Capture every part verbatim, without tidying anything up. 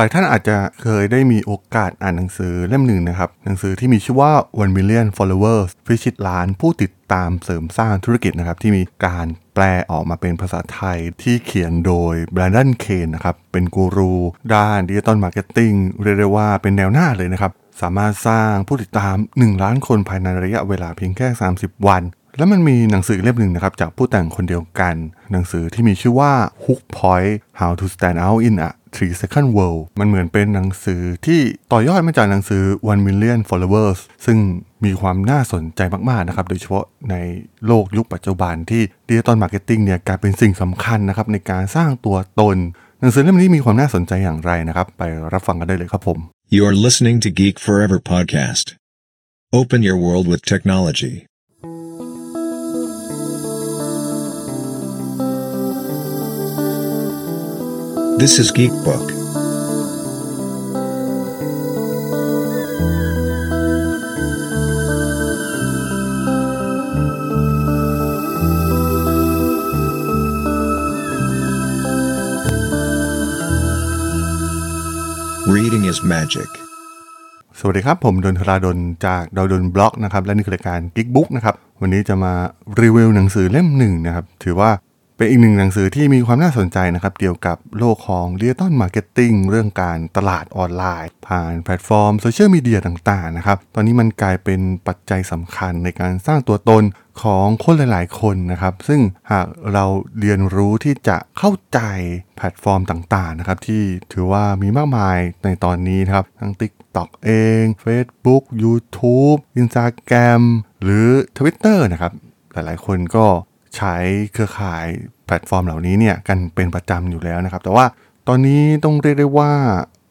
หลายท่านอาจจะเคยได้มีโอกาสอ่านหนังสือเล่มหนึ่งนะครับหนังสือที่มีชื่อว่า One Million Followers พิชิตล้านผู้ติดตามเสริมสร้างธุรกิจนะครับที่มีการแปลออกมาเป็นภาษาไทยที่เขียนโดยแบรนดอน เคนนะครับเป็นกูรูด้าน Digital Marketing เรียกได้ว่าเป็นแนวหน้าเลยนะครับสามารถสร้างผู้ติดตามหนึ่งล้านคนภายในระยะเวลาเพียงแค่สามสิบวันแล้วมันมีหนังสือเล่มหนึ่งนะครับจากผู้แต่งคนเดียวกันหนังสือที่มีชื่อว่า Hook Point How to Stand Out in a ทรี Second World มันเหมือนเป็นหนังสือที่ต่อยอดมาจากหนังสือ One Million Followers ซึ่งมีความน่าสนใจมากๆนะครับโดยเฉพาะในโลกยุคปัจจุบันที่ Digital Marketing เนี่ยกลายเป็นสิ่งสำคัญนะครับในการสร้างตัวตนหนังสือเล่มนี้มีความน่าสนใจอย่างไรนะครับไปรับฟังกันได้เลยครับผม You are listening to Geek Forever Podcast Open your world with technology This is Geekbook. สวัสดีครับผมดนทราดลจากดาวดนบล็อกนะครับและนี่คือรายการ Geekbook นะครับวันนี้จะมารีวิวหนังสือเล่มหนึ่งนะครับถือว่าเป็นอีกหนึ่งหนังสือที่มีความน่าสนใจนะครับเกี่ยวกับโลกของ Digital Marketing เรื่องการตลาดออนไลน์ผ่านแพลตฟอร์มโซเชียลมีเดียต่างๆนะครับตอนนี้มันกลายเป็นปัจจัยสำคัญในการสร้างตัวตนของคนหลายๆคนนะครับซึ่งหากเราเรียนรู้ที่จะเข้าใจแพลตฟอร์มต่างๆนะครับที่ถือว่ามีมากมายในตอนนี้นะครับทั้ง TikTok เอง Facebook YouTube Instagram หรือ Twitter นะครับหลายๆคนก็ใช้เครือข่ายแพลตฟอร์มเหล่านี้เนี่ยกันเป็นประจำอยู่แล้วนะครับแต่ว่าตอนนี้ต้องเรียกได้ว่า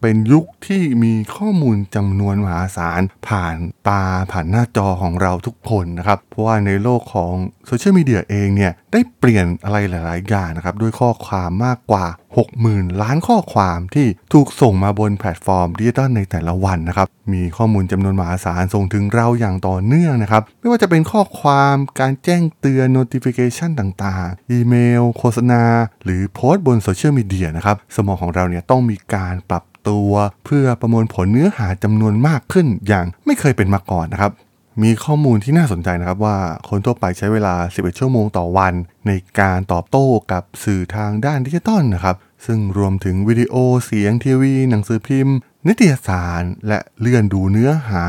เป็นยุคที่มีข้อมูลจำนวนมหาศาลผ่านตาผ่านหน้าจอของเราทุกคนนะครับเพราะว่าในโลกของโซเชียลมีเดียเองเนี่ยได้เปลี่ยนอะไรหลายๆอย่างนะครับด้วยข้อความมากกว่า หกหมื่นล้านข้อความที่ถูกส่งมาบนแพลตฟอร์มดิจิตอลในแต่ละวันนะครับมีข้อมูลจำนวนมหาศาลส่งถึงเราอย่างต่อเนื่องนะครับไม่ว่าจะเป็นข้อความการแจ้งเตือน notification ต่างๆอีเมลโฆษณาหรือโพสต์บนโซเชียลมีเดียนะครับสมองของเราเนี่ยต้องมีการปรับตัวเพื่อประมวลผลเนื้อหาจำนวนมากขึ้นอย่างไม่เคยเป็นมาก่อนนะครับมีข้อมูลที่น่าสนใจนะครับว่าคนทั่วไปใช้เวลาสิบเอ็ดชั่วโมงต่อวันในการตอบโต้กับสื่อทางด้านดิจิตอลนะครับซึ่งรวมถึงวิดีโอเสียงทีวีหนังสือพิมพ์นิตยสารและเลื่อนดูเนื้อหา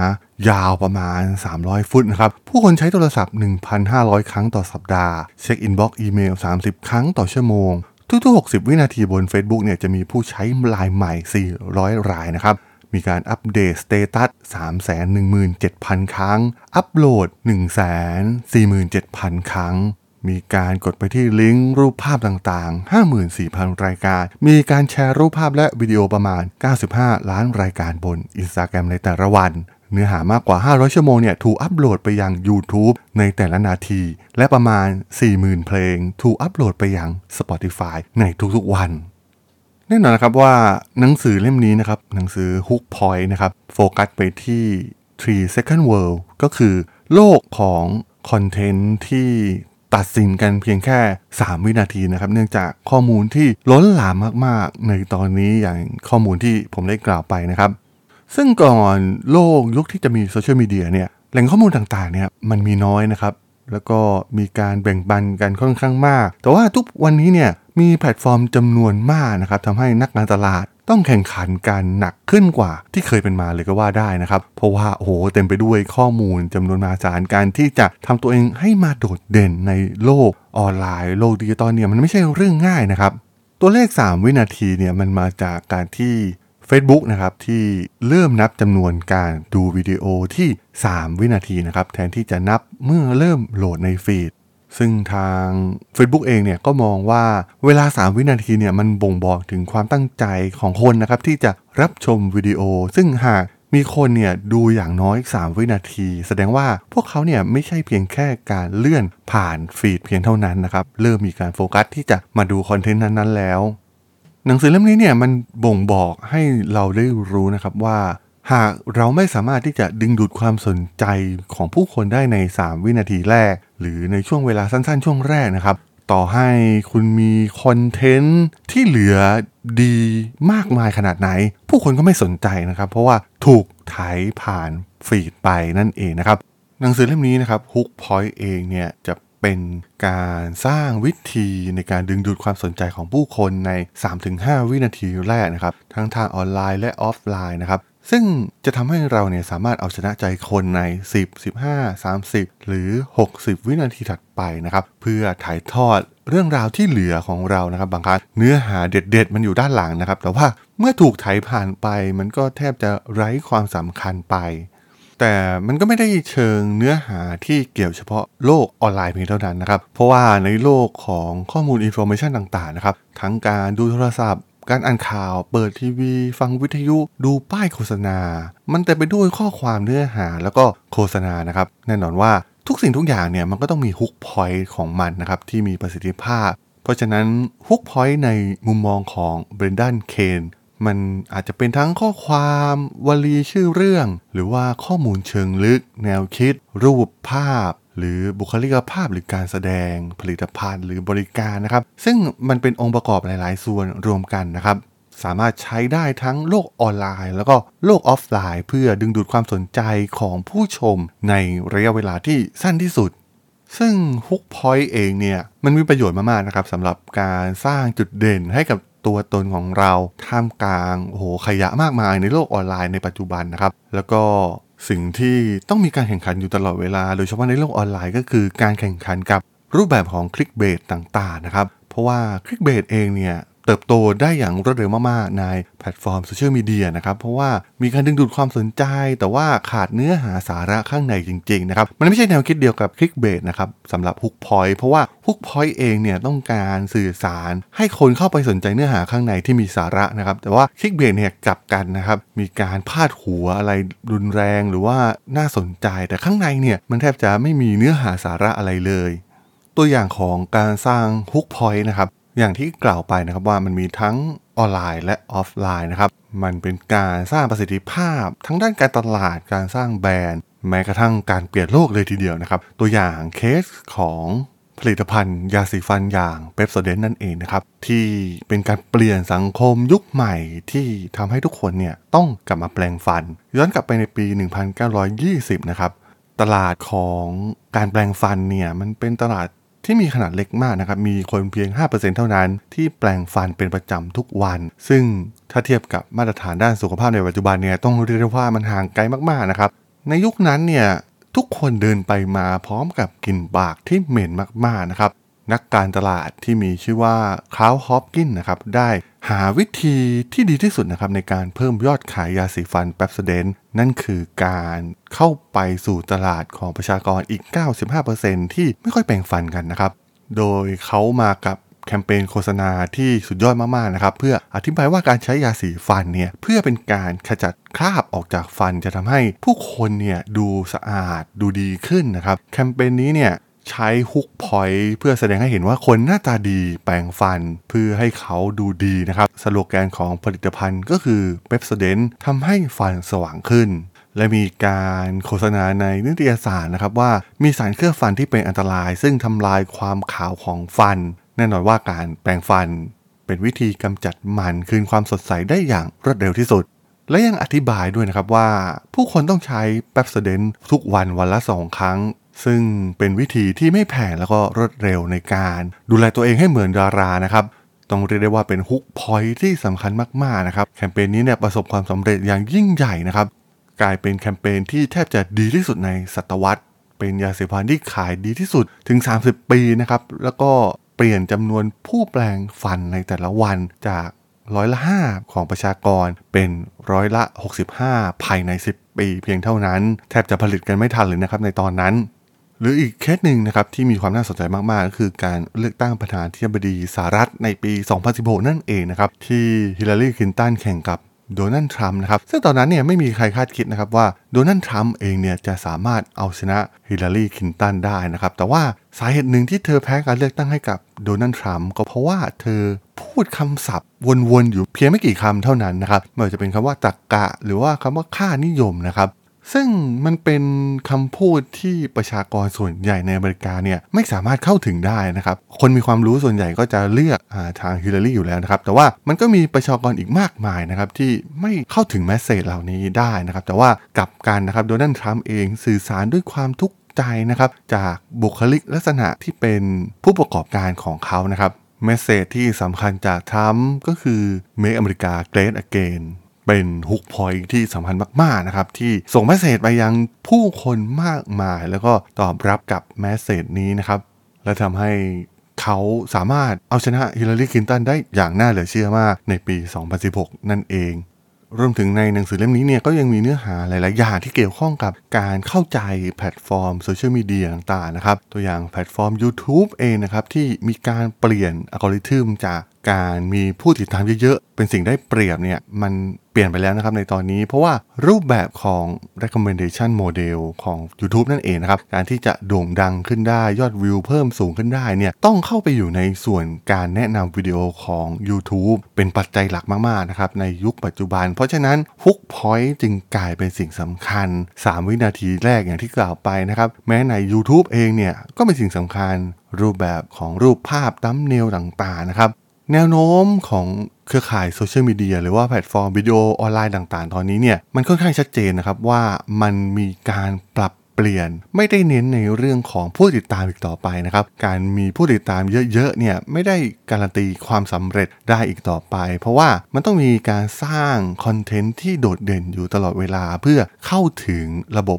ยาวประมาณสามร้อยฟุตนะครับผู้คนใช้โทรศัพท์ หนึ่งพันห้าร้อยครั้งต่อสัปดาห์เช็คอินบ็อกซ์อีเมลสามสิบครั้งต่อชั่วโมงทุกๆหกสิบวินาทีบน Facebook เนี่ยจะมีผู้ใช้รายใหม่สี่ร้อยรายนะครับมีการอัปเดตสเตตัส สามแสนหนึ่งหมื่นเจ็ดพันครั้งอัปโหลด หนึ่งแสนสี่หมื่นเจ็ดพันครั้งมีการกดไปที่ลิงก์รูปภาพต่างๆ ห้าหมื่นสี่พันรายการมีการแชร์รูปภาพและวิดีโอประมาณเก้าสิบห้าล้านรายการบน Instagram ในแต่ละวันเนื้อหามากกว่าห้าร้อยชั่วโมงเนี่ยถูกอัปโหลดไปยัง YouTube ในแต่ละนาทีและประมาณ สี่หมื่นเพลงถูกอัปโหลดไปยัง Spotify ในทุกๆวันแน่นอนนะครับว่าหนังสือเล่มนี้นะครับหนังสือ Hook Point นะครับโฟกัสไปที่ ทรี Second World ก็คือโลกของคอนเทนต์ที่ตัดสินกันเพียงแค่สามวินาทีนะครับเนื่องจากข้อมูลที่ล้นหลามมากๆในตอนนี้อย่างข้อมูลที่ผมได้กล่าวไปนะครับซึ่งก่อนโลกยุคที่จะมีโซเชียลมีเดียเนี่ยแหล่งข้อมูลต่างๆเนี่ยมันมีน้อยนะครับแล้วก็มีการแบ่งปันกันค่อนข้างมากแต่ว่าทุกวันนี้เนี่ยมีแพลตฟอร์มจำนวนมากนะครับทำให้นักการตลาดต้องแข่งขันกันหนักขึ้นกว่าที่เคยเป็นมาเลยก็ว่าได้นะครับเพราะว่าโอ้โหเต็มไปด้วยข้อมูลจำนวนมหาศาลการที่จะทำตัวเองให้มาโดดเด่นในโลกออนไลน์โลกดิจิตอลเนี่ยมันไม่ใช่เรื่องง่ายนะครับตัวเลขสามวินาทีเนี่ยมันมาจากการที่Facebook นะครับที่เริ่มนับจำนวนการดูวิดีโอที่สามวินาทีนะครับแทนที่จะนับเมื่อเริ่มโหลดในฟีดซึ่งทาง Facebook เองเนี่ยก็มองว่าเวลาสามวินาทีเนี่ยมันบ่งบอกถึงความตั้งใจของคนนะครับที่จะรับชมวิดีโอซึ่งหากมีคนเนี่ยดูอย่างน้อยสามวินาทีแสดงว่าพวกเขาเนี่ยไม่ใช่เพียงแค่การเลื่อนผ่านฟีดเพียงเท่านั้นนะครับเริ่มมีการโฟกัสที่จะมาดูคอนเทนต์นั้นๆแล้วหนังสือเล่มนี้เนี่ยมันบ่งบอกให้เราได้รู้นะครับว่าหากเราไม่สามารถที่จะดึงดูดความสนใจของผู้คนได้ในสามวินาทีแรกหรือในช่วงเวลาสั้นๆช่วงแรกนะครับ ต่อให้คุณมีคอนเทนต์ที่เหลือดีมากมายขนาดไหนผู้คนก็ไม่สนใจนะครับเพราะว่าถูกไถผ่านฟีดไปนั่นเองนะครับหนังสือเล่มนี้นะครับ Hook Point เองเนี่ยจะเป็นการสร้างวิธีในการดึงดูดความสนใจของผู้คนใน สามถึงห้า วินาทีแรกนะครับทั้งทางออนไลน์และออฟไลน์นะครับซึ่งจะทำให้เราเนี่ยสามารถเอาชนะใจคนในสิบ สิบห้า สามสิบหรือหกสิบวินาทีถัดไปนะครับเพื่อถ่ายทอดเรื่องราวที่เหลือของเรานะครับบางครั้งเนื้อหาเด็ดๆมันอยู่ด้านหลังนะครับแต่ว่าเมื่อถูกไถผ่านไปมันก็แทบจะไร้ความสำคัญไปแต่มันก็ไม่ได้เชิงเนื้อหาที่เกี่ยวเฉพาะโลกออนไลน์เพียงเท่านั้นนะครับเพราะว่าในโลกของข้อมูลอินโฟเมชันต่างๆนะครับทั้งการดูโทรศัพท์การอ่านข่าวเปิดทีวีฟังวิทยุดูป้ายโฆษณามันแต่ไปด้วยข้อความเนื้อหาแล้วก็โฆษณานะครับแน่นอนว่าทุกสิ่งทุกอย่างเนี่ยมันก็ต้องมีฮุกพอยต์ของมันนะครับที่มีประสิทธิภาพเพราะฉะนั้นฮุกพอยต์ในมุมมองของเบรนดันเคนมันอาจจะเป็นทั้งข้อความวลีชื่อเรื่องหรือว่าข้อมูลเชิงลึกแนวคิดรูปภาพหรือบุคลิกภาพหรือการแสดงผลิตภัณฑ์หรือบริการนะครับซึ่งมันเป็นองค์ประกอบหลายๆส่วนรวมกันนะครับสามารถใช้ได้ทั้งโลกออนไลน์แล้วก็โลกออฟไลน์เพื่อดึงดูดความสนใจของผู้ชมในระยะเวลาที่สั้นที่สุดซึ่งฮุกพอยต์เองเนี่ยมันมีประโยชน์มากๆนะครับสำหรับการสร้างจุดเด่นให้กับตัวตนของเราท่ามกลางโอ้โหขยะมากมายในโลกออนไลน์ในปัจจุบันนะครับแล้วก็สิ่งที่ต้องมีการแข่งขันอยู่ตลอดเวลาโดยเฉพาะในโลกออนไลน์ก็คือการแข่งขันกับรูปแบบของคลิกเบตต่างๆนะครับเพราะว่าคลิกเบตเองเนี่ยเติบโตได้อย่างรวดเร็วมากๆในแพลตฟอร์มโซเชียลมีเดียนะครับเพราะว่ามีการดึงดูดความสนใจแต่ว่าขาดเนื้อหาสาระข้างในจริงๆนะครับมันไม่ใช่แนวคิดเดียวกับคลิกเบตนะครับสำหรับฮุกพอยต์เพราะว่าฮุกพอยต์เองเนี่ยต้องการสื่อสารให้คนเข้าไปสนใจเนื้อหาข้างในที่มีสาระนะครับแต่ว่าคลิกเบตเนี่ยกลับกันนะครับมีการพาดหัวอะไรรุนแรงหรือว่าน่าสนใจแต่ข้างในเนี่ยมันแทบจะไม่มีเนื้อหาสาระอะไรเลยตัวอย่างของการสร้างฮุกพอยต์นะครับอย่างที่กล่าวไปนะครับว่ามันมีทั้งออนไลน์และออฟไลน์นะครับมันเป็นการสร้างประสิทธิภาพทั้งด้านการตลาดการสร้างแบรนด์แม้กระทั่งการเปลี่ยนโลกเลยทีเดียวนะครับตัวอย่างเคสของผลิตภัณฑ์ยาสีฟันอย่าง Pepsodent นั่นเองนะครับที่เป็นการเปลี่ยนสังคมยุคใหม่ที่ทำให้ทุกคนเนี่ยต้องกลับมาแปรงฟันย้อนกลับไปในปีหนึ่งพันเก้าร้อยยี่สิบนะครับตลาดของการแปรงฟันเนี่ยมันเป็นตลาดที่มีขนาดเล็กมากนะครับมีคนเพียง ห้าเปอร์เซ็นต์ เท่านั้นที่แปรงฟันเป็นประจำทุกวันซึ่งถ้าเทียบกับมาตรฐานด้านสุขภาพในปัจจุบันเนี่ยต้องเรียกว่ามันห่างไกลมากๆนะครับในยุคนั้นเนี่ยทุกคนเดินไปมาพร้อมกับกลิ่นปากที่เหม็นมากๆนะครับนักการตลาดที่มีชื่อว่า Claude Hopkins นะครับได้หาวิธีที่ดีที่สุดนะครับในการเพิ่มยอดขายยาสีฟัน Pepsodent นั่นคือการเข้าไปสู่ตลาดของประชากรอีก เก้าสิบห้าเปอร์เซ็นต์ ที่ไม่ค่อยแปรงฟันกันนะครับโดยเขามากับแคมเปญโฆษณาที่สุดยอดมากๆนะครับเพื่ออธิบายว่าการใช้ยาสีฟันเนี่ยเพื่อเป็นการขจัดคราบออกจากฟันจะทำให้ผู้คนเนี่ยดูสะอาดดูดีขึ้นนะครับแคมเปญนี้เนี่ยใช้ฮุกพอยต์เพื่อแสดงให้เห็นว่าคนหน้าตาดีแปรงฟันเพื่อให้เขาดูดีนะครับสโลแกนของผลิตภัณฑ์ก็คือ Pepsodent ทำให้ฟันสว่างขึ้นและมีการโฆษณาในนิตยสารนะครับว่ามีสารเคลือบฟันที่เป็นอันตรายซึ่งทำลายความขาวของฟันแน่นอนว่าการแปรงฟันเป็นวิธีกำจัดมันคืนความสดใสได้อย่างรวดเร็วที่สุดและยังอธิบายด้วยนะครับว่าผู้คนต้องใช้ Pepsodent ทุกวันวันละสองครั้งซึ่งเป็นวิธีที่ไม่แพงแล้วก็รวดเร็วในการดูแลตัวเองให้เหมือนดารานะครับต้องเรียกได้ว่าเป็นฮุกพอยต์ที่สำคัญมากๆนะครับแคมเปญนี้เนี่ยประสบความสำเร็จอย่างยิ่งใหญ่นะครับกลายเป็นแคมเปญที่แทบจะดีที่สุดในศตวรรษเป็นยาสีฟันที่ขายดีที่สุดถึงสามสิบปีนะครับแล้วก็เปลี่ยนจำนวนผู้แปรงฟันในแต่ละวันจากร้อยละห้าของประชากรเป็นร้อยละหกสิบห้าภายในสิบปีเพียงเท่านั้นแทบจะผลิตกันไม่ทันเลยนะครับในตอนนั้นหรืออีกเคสหนึ่งนะครับที่มีความน่าสนใจมากๆก็คือการเลือกตั้งประธานาธิบดีสหรัฐในปีสองพันสิบหกนั่นเองนะครับที่ฮิลลารีคลินตันแข่งกับโดนัลด์ทรัมป์นะครับซึ่งตอนนั้นเนี่ยไม่มีใครคาดคิดนะครับว่าโดนัลด์ทรัมป์เองเนี่ยจะสามารถเอาชนะฮิลลารีคลินตันได้นะครับแต่ว่าสาเหตุหนึ่งที่เธอแพ้การเลือกตั้งให้กับโดนัลด์ทรัมป์ก็เพราะว่าเธอพูดคำศัพท์วนๆอยู่เพียงไม่กี่คำเท่านั้นนะครับไม่ว่าจะเป็นคำว่าตรรกะหรือว่าคำว่าค่านิยมนะครับ ซึ่งมันเป็นคำพูดที่ประชากรส่วนใหญ่ในอเมริกาเนี่ยไม่สามารถเข้าถึงได้นะครับคนมีความรู้ส่วนใหญ่ก็จะเลือกทางฮิลลารีอยู่แล้วนะครับแต่ว่ามันก็มีประชากรอีกมากมายนะครับที่ไม่เข้าถึงแมสเสจเหล่านี้ได้นะครับแต่ว่ากลับกันนะครับโดนัลด์ทรัมป์เองสื่อสารด้วยความทุกข์ใจนะครับจากบุคลิกลักษณะที่เป็นผู้ประกอบการของเขานะครับเมสเสจที่สำคัญจากทรัมป์ก็คือ Make America Great Again เป็น Hook Point ที่สำคัญมากๆนะครับที่ส่งเมสเสจไปยังผู้คนมากมายแล้วก็ตอบรับกับเมสเสจนี้นะครับและทำให้เขาสามารถเอาชนะฮิลลารีคลินตันได้อย่างน่าเหลือเชื่อมากในปี สองพันสิบหก นั่นเองรวมถึงในหนังสือเล่มนี้เนี่ยก็ยังมีเนื้อหาหลายๆอย่างที่เกี่ยวข้องกับการเข้าใจแพลตฟอร์มโซเชียลมีเดียต่างๆนะครับตัวอย่างแพลตฟอร์ม YouTube เองนะครับที่มีการเปลี่ยนอัลกอริทึมจากการมีผู้ติดตามเยอะๆเป็นสิ่งได้เปรียบเนี่ยมันเปลี่ยนไปแล้วนะครับในตอนนี้เพราะว่ารูปแบบของ recommendation model ของ YouTube นั่นเองนะครับการที่จะโด่งดังขึ้นได้ยอดวิวเพิ่มสูงขึ้นได้เนี่ยต้องเข้าไปอยู่ในส่วนการแนะนำวิดีโอของ YouTube เป็นปัจจัยหลักมากๆนะครับในยุคปัจจุบันเพราะฉะนั้น Hook Point จึงกลายเป็นสิ่งสำคัญสามวินาทีแรกอย่างที่กล่าวไปนะครับแม้ใน YouTube เองเนี่ยก็เป็นสิ่งสำคัญรูปแบบของรูปภาพ thumbnail ต่างๆนะครับแนวโน้มของเครือข่ายโซเชียลมีเดียหรือว่าแพลตฟอร์มวิดีโอออนไลน์ต่างๆตอนนี้เนี่ยมันค่อนข้างชัดเจนนะครับว่ามันมีการปรับเปลี่ยนไม่ได้เน้นในเรื่องของผู้ติดตามอีกต่อไปนะครับการมีผู้ติดตามเยอะๆเนี่ยไม่ได้การันตีความสำเร็จได้อีกต่อไปเพราะว่ามันต้องมีการสร้างคอนเทนต์ที่โดดเด่นอยู่ตลอดเวลาเพื่อเข้าถึงระบบ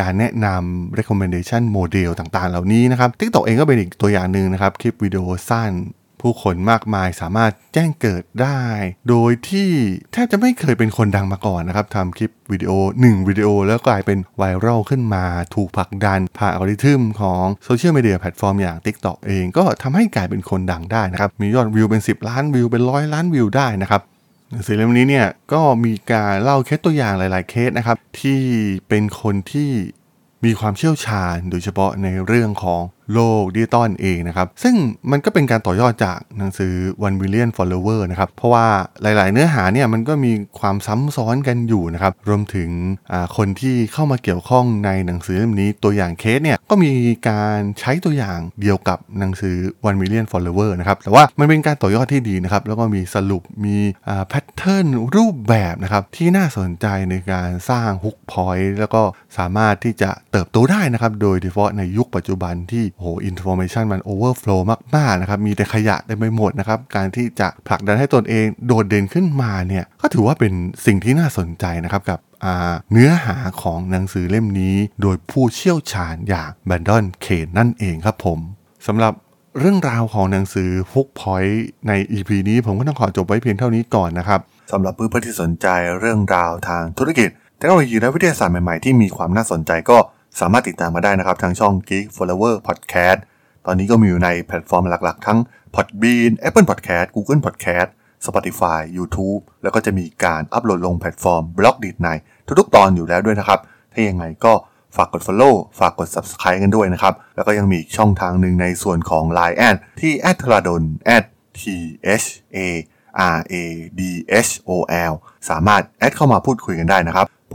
การแนะนำ recommendation model ต่างๆเหล่านี้นะครับ TikTok เองก็เป็นอีกตัวอย่างนึงนะครับคลิปวิดีโอสั้นผู้คนมากมายสามารถแจ้งเกิดได้โดยที่แทบจะไม่เคยเป็นคนดังมาก่อนนะครับทำคลิปวิดีโอหนึ่งวิดีโอแล้วกลายเป็นไวรัลขึ้นมาถูกผลักดันผ่านอัลกอริทึมของโซเชียลมีเดียแพลตฟอร์มอย่าง TikTok เองก็ทำให้กลายเป็นคนดังได้นะครับมียอดวิวเป็นสิบล้านวิวเป็นร้อยล้านวิวได้นะครับหนังสือเล่มนี้เนี่ยก็มีการเล่าเคสตัวอย่างหลายๆเคสนะครับที่เป็นคนที่มีความเชี่ยวชาญโดยเฉพาะในเรื่องของโลกดิจิตอลเองนะครับซึ่งมันก็เป็นการต่อยอดจากหนังสือ One Million Followers นะครับเพราะว่าหลายๆเนื้อหาเนี่ยมันก็มีความซ้ำซ้อนกันอยู่นะครับรวมถึงคนที่เข้ามาเกี่ยวข้องในหนังสือเล่มนี้ตัวอย่างเคสเนี่ยก็มีการใช้ตัวอย่างเดียวกับหนังสือ One Million Followers นะครับแต่ว่ามันเป็นการต่อยอดที่ดีนะครับแล้วก็มีสรุปมีแพทเทิร์นรูปแบบนะครับที่น่าสนใจในการสร้าง Hook Point แล้วก็สามารถที่จะเติบโตได้นะครับโดยเฉพาะในยุคปัจจุบันที่โอ้โห information มัน overflow มากๆนะครับมีแต่ขยะเต็มไปหมดนะครับการที่จะผลักดันให้ตนเองโดดเด่นขึ้นมาเนี่ยก็ถือว่าเป็นสิ่งที่น่าสนใจนะครับกับเนื้อหาของหนังสือเล่มนี้โดยผู้เชี่ยวชาญอย่างแบรนดอน เคนนั่นเองครับผมสำหรับเรื่องราวของหนังสือ Hook Point ใน อี พี นี้ผมก็ต้องขอจบไว้เพียงเท่านี้ก่อนนะครับสำหรับเพื่อนๆที่สนใจเรื่องราวทางธุรกิจเทคโนโลยีและวิทยาศาสตร์ใหม่ๆที่มีความน่าสนใจก็สามารถติดตามมาได้นะครับทางช่อง Geek Forever Podcast ตอนนี้ก็มีอยู่ในแพลตฟอร์มหลักๆทั้ง Podbean Apple Podcast Google Podcast Spotify YouTube แล้วก็จะมีการอัปโหลดลงแพลตฟอร์ม Blockdit ในทุกๆตอนอยู่แล้วด้วยนะครับถ้ายังไงก็ฝากกด follow ฝากกด Subscribe กันด้วยนะครับแล้วก็ยังมีอีกช่องทางหนึ่งในส่วนของ ไลน์ Ad ที่ แอท ธาราดล แอท ที เอช เอ อาร์ เอ ดี เอช โอ แอล สามารถแอดเข้ามาพูดคุยกันได้นะครับผ